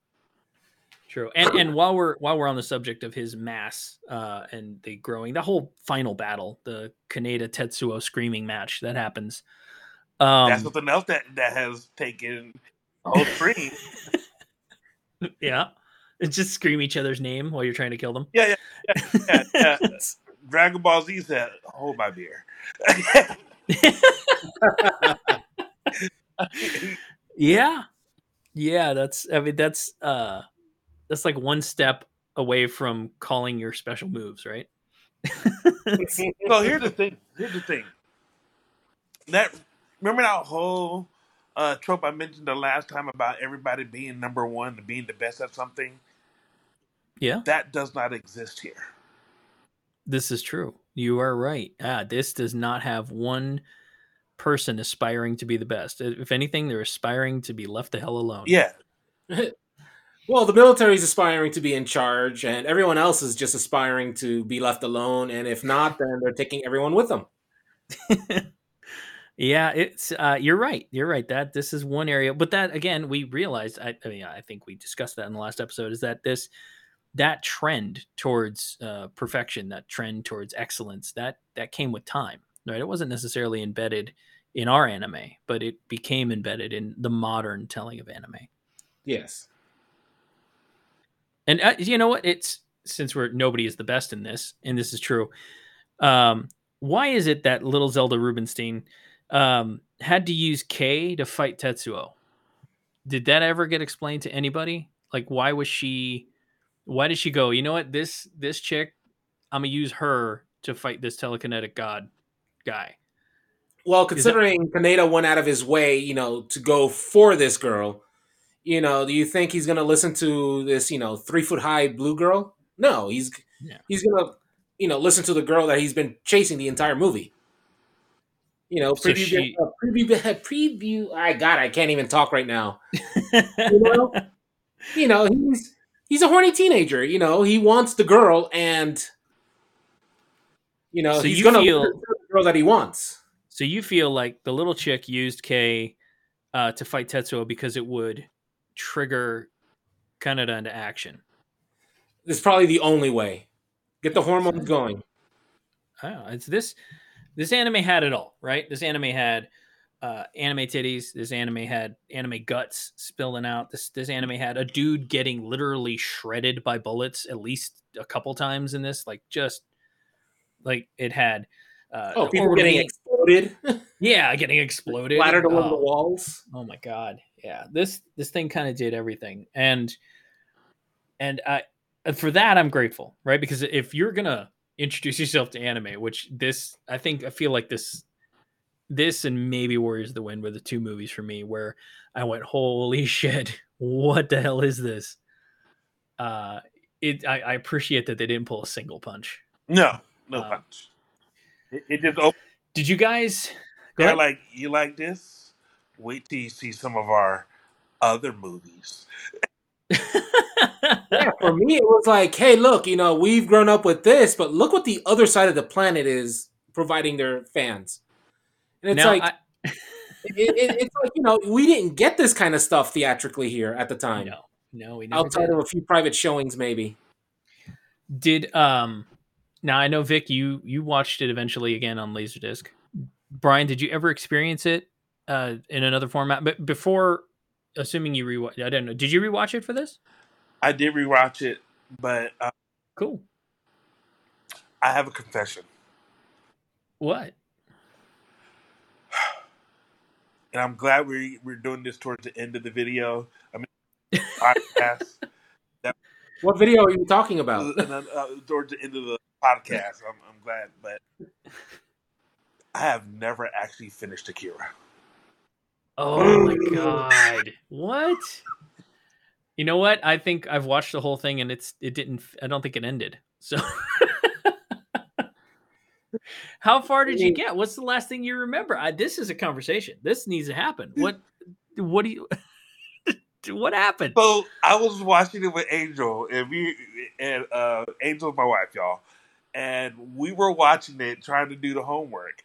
And while we're on the subject of his mass and the growing, the whole final battle, the Kaneda Tetsuo screaming match that happens. That's something else that has taken all three. Yeah. It's just scream each other's name while you're trying to kill them. Yeah. Dragon Ball Z said, hold my beer. Yeah. That's like one step away from calling your special moves, right? Well, here's the thing. Remember that whole trope I mentioned the last time about everybody being number one and being the best at something? Yeah. That does not exist here. This is true. You are right. This does not have one person aspiring to be the best. If anything, they're aspiring to be left the hell alone. Yeah. Well, the military is aspiring to be in charge, and everyone else is just aspiring to be left alone. And if not, then they're taking everyone with them. Yeah, it's you're right. You're right. That this is one area, but that again, we realized. I mean, I think we discussed that in the last episode. Is that that trend towards perfection, that trend towards excellence, that came with time, right? It wasn't necessarily embedded in our anime, but it became embedded in the modern telling of anime. Yes. And you know what? It's since nobody is the best in this, and this is true. Why is it that little Zelda Rubinstein had to use Kei to fight Tetsuo? Did that ever get explained to anybody? Like, why did she go, you know what? This chick, I'm going to use her to fight this telekinetic god guy. Well, considering Kaneda went out of his way, to go for this girl, do you think he's going to listen to this, 3-foot-high blue girl? No, he's going to, listen to the girl that he's been chasing the entire movie. Preview. I can't even talk right now. He's a horny teenager. He wants the girl, and so he's going to listen to the girl that he wants. So you feel like the little chick used Kei to fight Tetsuo because it would trigger Kaneda into action. It's probably the only way. Get the hormones going. Oh, it's this anime had it all, right? This anime had anime titties. This anime had anime guts spilling out. This anime had a dude getting literally shredded by bullets at least a couple times in this. It had people getting exploded. Yeah, getting exploded. Splattered along the walls. Oh my god. Yeah, this thing kind of did everything, and I for that I'm grateful, right? Because if you're gonna introduce yourself to anime, which I feel like this and maybe Warriors of the Wind were the two movies for me where I went, holy shit, what the hell is this? I appreciate that they didn't pull a single punch. No punch. It just opened. Did you guys? They're like, you like this? Wait till you see some of our other movies. Yeah, for me, it was like, hey, look, we've grown up with this, but look what the other side of the planet is providing their fans. And it's we didn't get this kind of stuff theatrically here at the time. No, we never outside did. Of a few private showings, maybe. Did now I know, Vic, you watched it eventually again on Laserdisc. Brian, did you ever experience it? In another format, but before, assuming you rewatch, I don't know. Did you rewatch it for this? I did rewatch it, but cool. I have a confession. What? And I'm glad we're doing this towards the end of the video. I mean, podcast. What video are you talking about? Towards the end of the podcast, I'm glad, but I have never actually finished Akira. Oh my god! What? You know what? I think I've watched the whole thing, and it didn't. I don't think it ended. So, how far did you get? What's the last thing you remember? This is a conversation. This needs to happen. What? What do you? What happened? So I was watching it with Angel, and Angel's my wife, y'all, and we were watching it, trying to do the homework,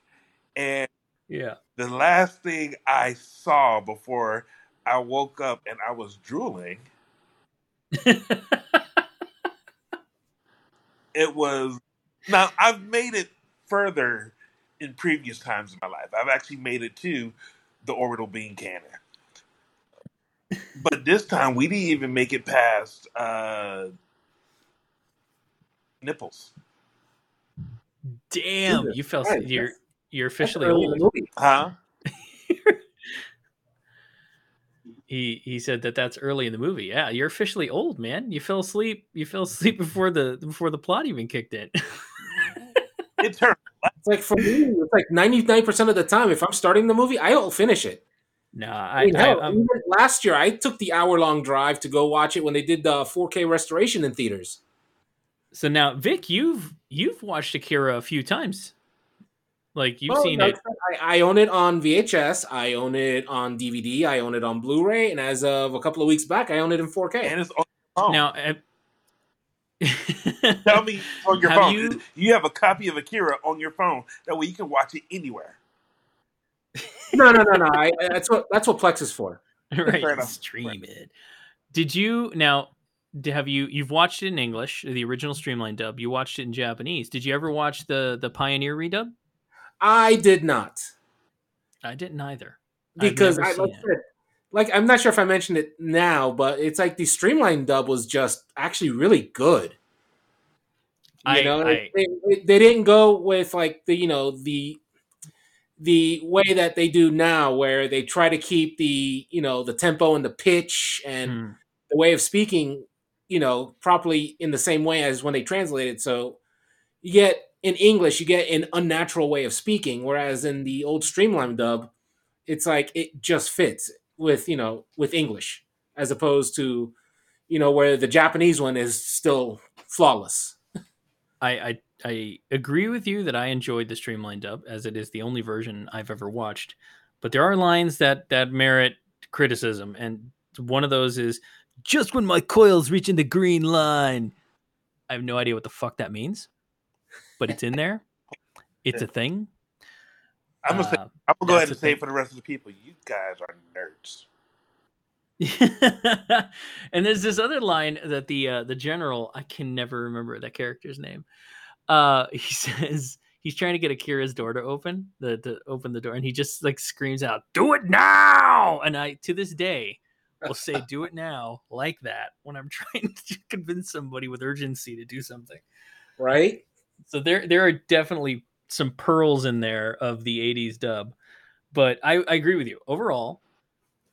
and. Yeah. The last thing I saw before I woke up and I was drooling, it was... Now, I've made it further in previous times in my life. I've actually made it to the orbital bean cannon. But this time, we didn't even make it past nipples. Damn, Jesus. You fell... Right. You're officially old. Huh? He said that's early in the movie. Yeah, you're officially old, man. You fell asleep before the plot even kicked in. It's her. It's like for me, it's like 99% of the time, if I'm starting the movie, I don't finish it. No, I mean, even last year I took the hour-long drive to go watch it when they did the 4K restoration in theaters. So now, Vic, you've watched Akira a few times. Like you've seen it. I own it on VHS. I own it on DVD. I own it on Blu-ray. And as of a couple of weeks back, I own it in 4K. And it's on your phone. Now, tell me on your phone. You have a copy of Akira on your phone. That way you can watch it anywhere. No. That's what Plex is for. Right. Stream it. You've watched it in English, the original Streamline dub. You watched it in Japanese. Did you ever watch the Pioneer redub? I did not. I didn't either. Because I'm not sure if I mentioned it now, but it's like the Streamline dub was just actually really good. They didn't go with like the way that they do now, where they try to keep the tempo and the pitch and the way of speaking, properly in the same way as when they translate it. So you get in English, you get an unnatural way of speaking, whereas in the old Streamline dub, it's like it just fits with English, as opposed to where the Japanese one is still flawless. I agree with you that I enjoyed the Streamline dub, as it is the only version I've ever watched. But there are lines that merit criticism, and one of those is just when my coils reach in the green line. I have no idea what the fuck that means, but it's in there. It's a thing. I'm gonna go ahead and say for the rest of the people, you guys are nerds. And there's this other line that the general, I can never remember that character's name. He says he's trying to get Akira's door to open the door, and he just like screams out, "Do it now!" And I, to this day, will say "do it now" like that when I'm trying to convince somebody with urgency to do something. Right. So there are definitely some pearls in there of the 80s dub, but I agree with you overall.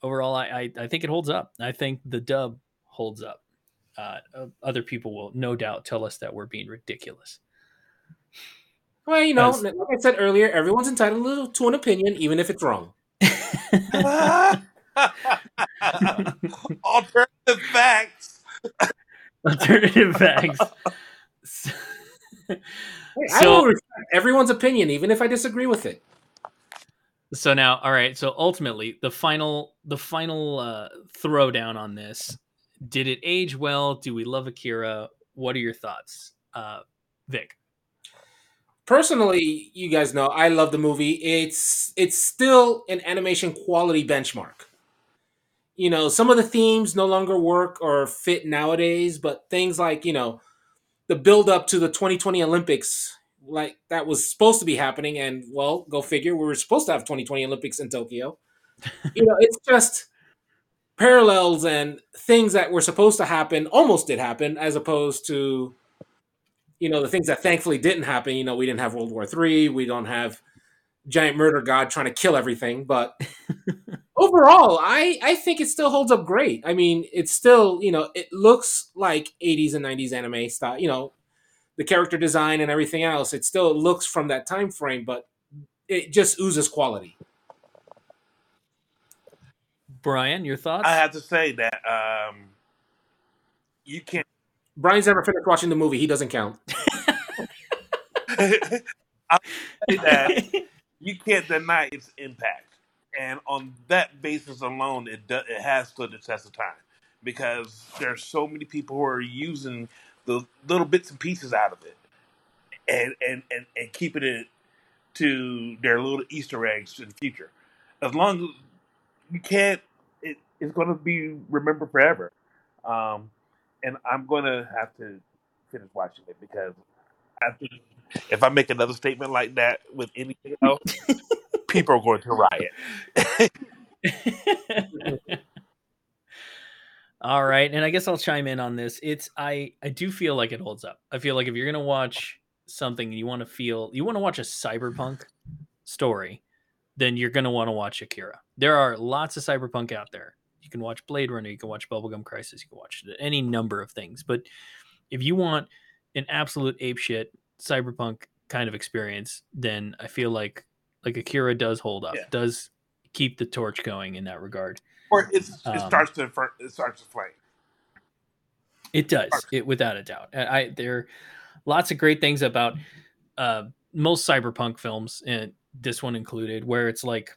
I think it holds up. I think the dub holds up. Other people will no doubt tell us that we're being ridiculous. Well, like I said earlier, everyone's entitled to an opinion, even if it's wrong. Alternative facts. Alternative facts. I will respect everyone's opinion, even if I disagree with it. So now, all right. So ultimately, the final throwdown on this. Did it age well? Do we love Akira? What are your thoughts, Vic? Personally, you guys know I love the movie. It's still an animation quality benchmark. Some of the themes no longer work or fit nowadays, but things like the build up to the 2020 Olympics. Like that was supposed to be happening, and well, go figure. We were supposed to have 2020 Olympics in Tokyo. It's just parallels and things that were supposed to happen almost did happen, as opposed to the things that thankfully didn't happen. We didn't have World War III. We don't have giant murder god trying to kill everything. But overall, I think it still holds up great. I mean, it's still it looks like 80s and 90s anime style. The character design and everything else, it still looks from that time frame, but it just oozes quality. Brian, your thoughts? I have to say that you can't... Brian's never finished watching the movie. He doesn't count. I'll say that you can't deny its impact. And on that basis alone, it has stood the test of time. Because there's so many people who are using the little bits and pieces out of it and keeping it to their little Easter eggs in the future. As long as you can't, it's going to be remembered forever. And I'm going to have to finish watching it because I think if I make another statement like that with anything else, people are going to riot. All right, and I guess I'll chime in on this. I do feel like it holds up. I feel like if you're gonna watch something and you want to watch a cyberpunk story, then you're gonna want to watch Akira. There are lots of cyberpunk out there. You can watch Blade Runner, you can watch Bubblegum Crisis, you can watch any number of things. But if you want an absolute apeshit cyberpunk kind of experience, then I feel like Akira does hold up, does keep the torch going in that regard. Or it starts to flame. It does, it without a doubt. There are lots of great things about most cyberpunk films, and this one included, where it's like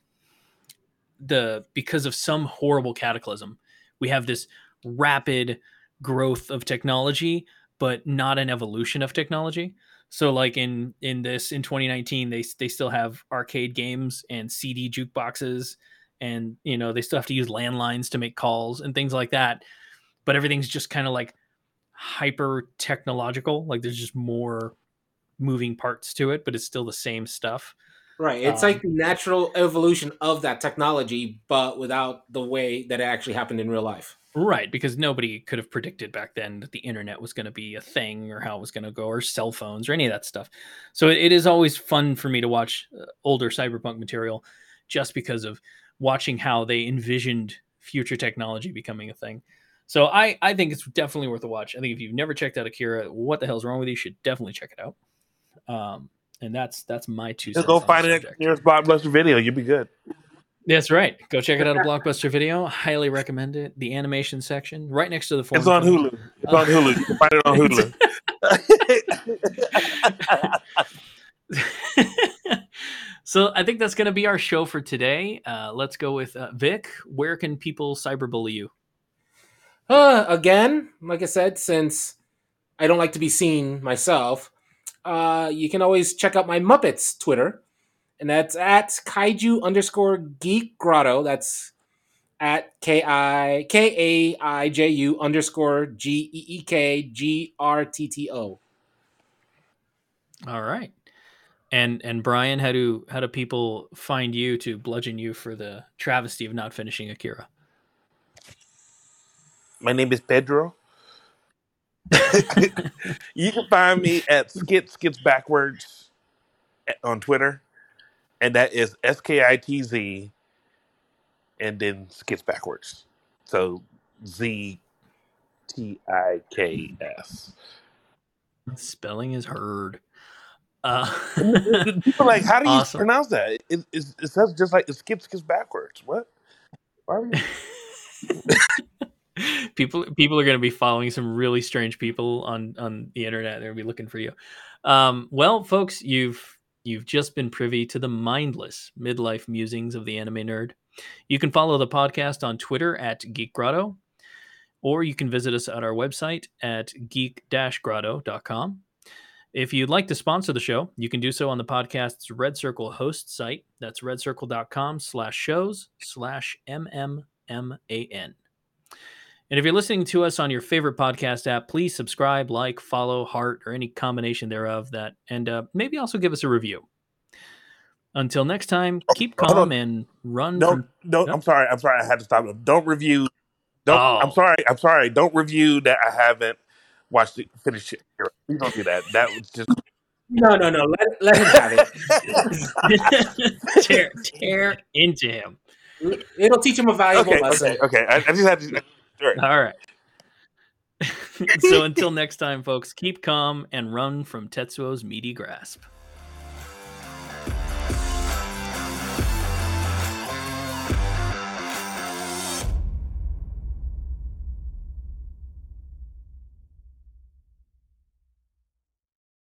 because of some horrible cataclysm, we have this rapid growth of technology, but not an evolution of technology. So like in 2019, they still have arcade games and CD jukeboxes, and they still have to use landlines to make calls and things like that. But everything's just kind of like hyper technological. Like there's just more moving parts to it, but it's still the same stuff. Right. It's like the natural evolution of that technology, but without the way that it actually happened in real life. Right, because nobody could have predicted back then that the internet was going to be a thing, or how it was going to go, or cell phones, or any of that stuff. So it is always fun for me to watch older cyberpunk material, just because of watching how they envisioned future technology becoming a thing. So I think it's definitely worth a watch. I think if you've never checked out Akira, what the hell's wrong with you? You should definitely check it out. And that's my 2 cents. Go find it at nearest Blockbuster Video. You'll be good. That's right. Go check it out at Blockbuster Video. Highly recommend it. The animation section, right next to the form. It's on Hulu. It's on Hulu. You can find it on Hulu. So I think that's going to be our show for today. Let's go with Vic. Where can people cyberbully you? Again, like I said, since I don't like to be seen myself, you can always check out my Muppets Twitter. And that's at Kaiju_Geek Grotto. That's at Kaiju_GeekGrotto. All right. And Brian, how do people find you to bludgeon you for the travesty of not finishing Akira? My name is Pedro. You can find me at Skits Backwards on Twitter. And that is SKITZ and then Skits Backwards. So ZTIKS. Spelling is heard. People are like, how do you pronounce that? It sounds just like Skits Backwards. What? Why are you... People are going to be following some really strange people on the internet. They're going to be looking for you. Well, folks, You've just been privy to the mindless midlife musings of the anime nerd. You can follow the podcast on Twitter at Geek Grotto, or you can visit us at our website at geek-grotto.com. If you'd like to sponsor the show, you can do so on the podcast's Red Circle host site. That's redcircle.com/shows/mmman. And if you're listening to us on your favorite podcast app, please subscribe, like, follow, heart, or any combination thereof. Maybe also give us a review. Until next time, keep calm and run. No, I'm sorry. I had to stop. Don't review. I'm sorry. Don't review that I haven't watched it. Finish it. You don't do that. That was just. No. Let him have it. tear into him. It'll teach him a valuable lesson. Okay. I just have to. All right. So until next time, folks, keep calm and run from Tetsuo's meaty grasp.